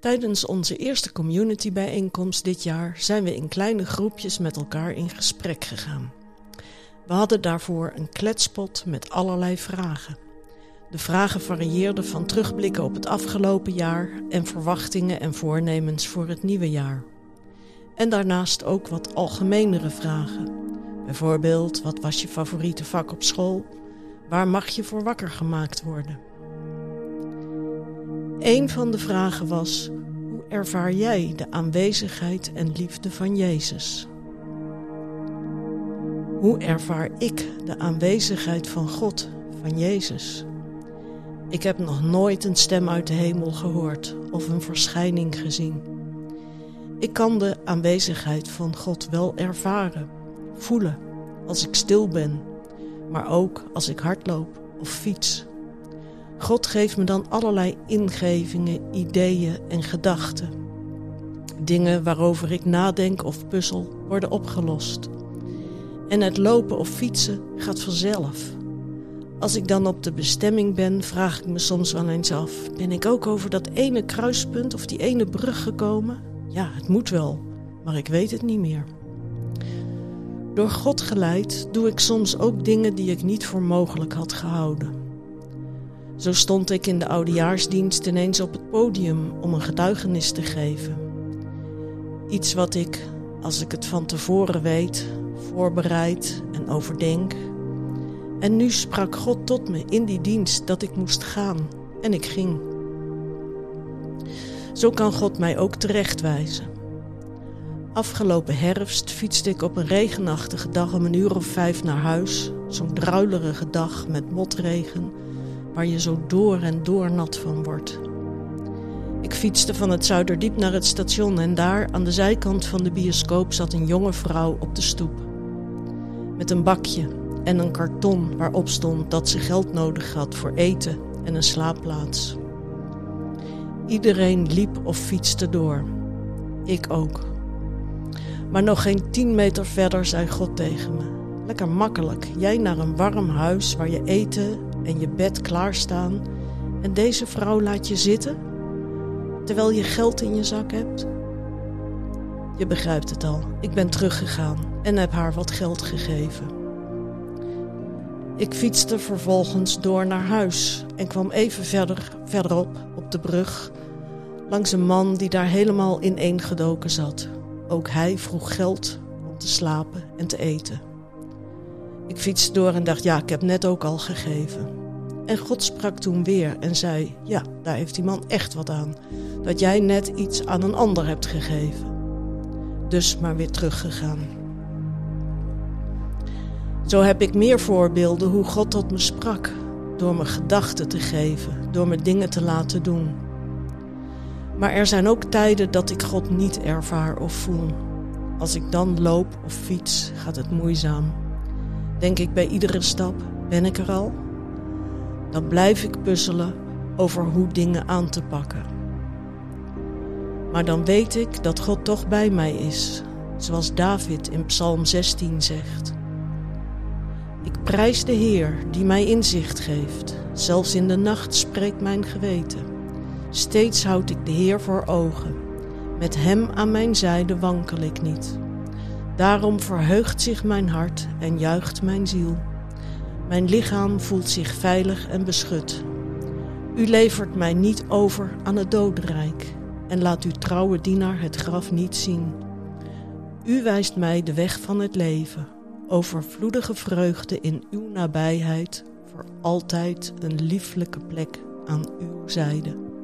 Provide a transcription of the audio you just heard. Tijdens onze eerste communitybijeenkomst dit jaar zijn we in kleine groepjes met elkaar in gesprek gegaan. We hadden daarvoor een kletspot met allerlei vragen. De vragen varieerden van terugblikken op het afgelopen jaar en verwachtingen en voornemens voor het nieuwe jaar. En daarnaast ook wat algemenere vragen. Bijvoorbeeld, wat was je favoriete vak op school? Waar mag je voor wakker gemaakt worden? Een van de vragen was: hoe ervaar jij de aanwezigheid en liefde van Jezus? Hoe ervaar ik de aanwezigheid van God, van Jezus? Ik heb nog nooit een stem uit de hemel gehoord of een verschijning gezien. Ik kan de aanwezigheid van God wel ervaren, voelen, als ik stil ben, maar ook als ik hardloop of fiets. God geeft me dan allerlei ingevingen, ideeën en gedachten. Dingen waarover ik nadenk of puzzel worden opgelost. En het lopen of fietsen gaat vanzelf. Als ik dan op de bestemming ben, vraag ik me soms wel eens af: ben ik ook over dat ene kruispunt of die ene brug gekomen? Ja, het moet wel, maar ik weet het niet meer. Door God geleid doe ik soms ook dingen die ik niet voor mogelijk had gehouden. Zo stond ik in de oudejaarsdienst ineens op het podium om een getuigenis te geven. Iets wat ik, als ik het van tevoren weet, voorbereid en overdenk. En nu sprak God tot me in die dienst dat ik moest gaan, en ik ging. Zo kan God mij ook terechtwijzen. Afgelopen herfst fietste ik op een regenachtige dag om 5:00 naar huis. Zo'n druilerige dag met motregen, waar je zo door en door nat van wordt. Ik fietste van het Zuiderdiep naar het station en daar, aan de zijkant van de bioscoop, zat een jonge vrouw op de stoep. Met een bakje en een karton waarop stond dat ze geld nodig had voor eten en een slaapplaats. Iedereen liep of fietste door. Ik ook. Maar nog geen 10 meter verder zei God tegen me: lekker makkelijk, jij naar een warm huis waar je eten en je bed klaarstaan, en deze vrouw laat je zitten, terwijl je geld in je zak hebt. Je begrijpt het al, ik ben teruggegaan en heb haar wat geld gegeven. Ik fietste vervolgens door naar huis en kwam even verderop op de brug, langs een man die daar helemaal ineengedoken zat. Ook hij vroeg geld om te slapen en te eten. Ik fietste door en dacht: ja, ik heb net ook al gegeven. En God sprak toen weer en zei: ja, daar heeft die man echt wat aan, dat jij net iets aan een ander hebt gegeven. Dus maar weer teruggegaan. Zo heb ik meer voorbeelden hoe God tot me sprak, door me gedachten te geven, door me dingen te laten doen. Maar er zijn ook tijden dat ik God niet ervaar of voel. Als ik dan loop of fiets, gaat het moeizaam. Denk ik bij iedere stap: ben ik er al? Dan blijf ik puzzelen over hoe dingen aan te pakken. Maar dan weet ik dat God toch bij mij is, zoals David in Psalm 16 zegt. Ik prijs de Heer die mij inzicht geeft. Zelfs in de nacht spreekt mijn geweten. Steeds houd ik de Heer voor ogen. Met Hem aan mijn zijde wankel ik niet. Daarom verheugt zich mijn hart en juicht mijn ziel. Mijn lichaam voelt zich veilig en beschut. U levert mij niet over aan het dodenrijk en laat uw trouwe dienaar het graf niet zien. U wijst mij de weg van het leven, overvloedige vreugde in uw nabijheid, voor altijd een lieflijke plek aan uw zijde.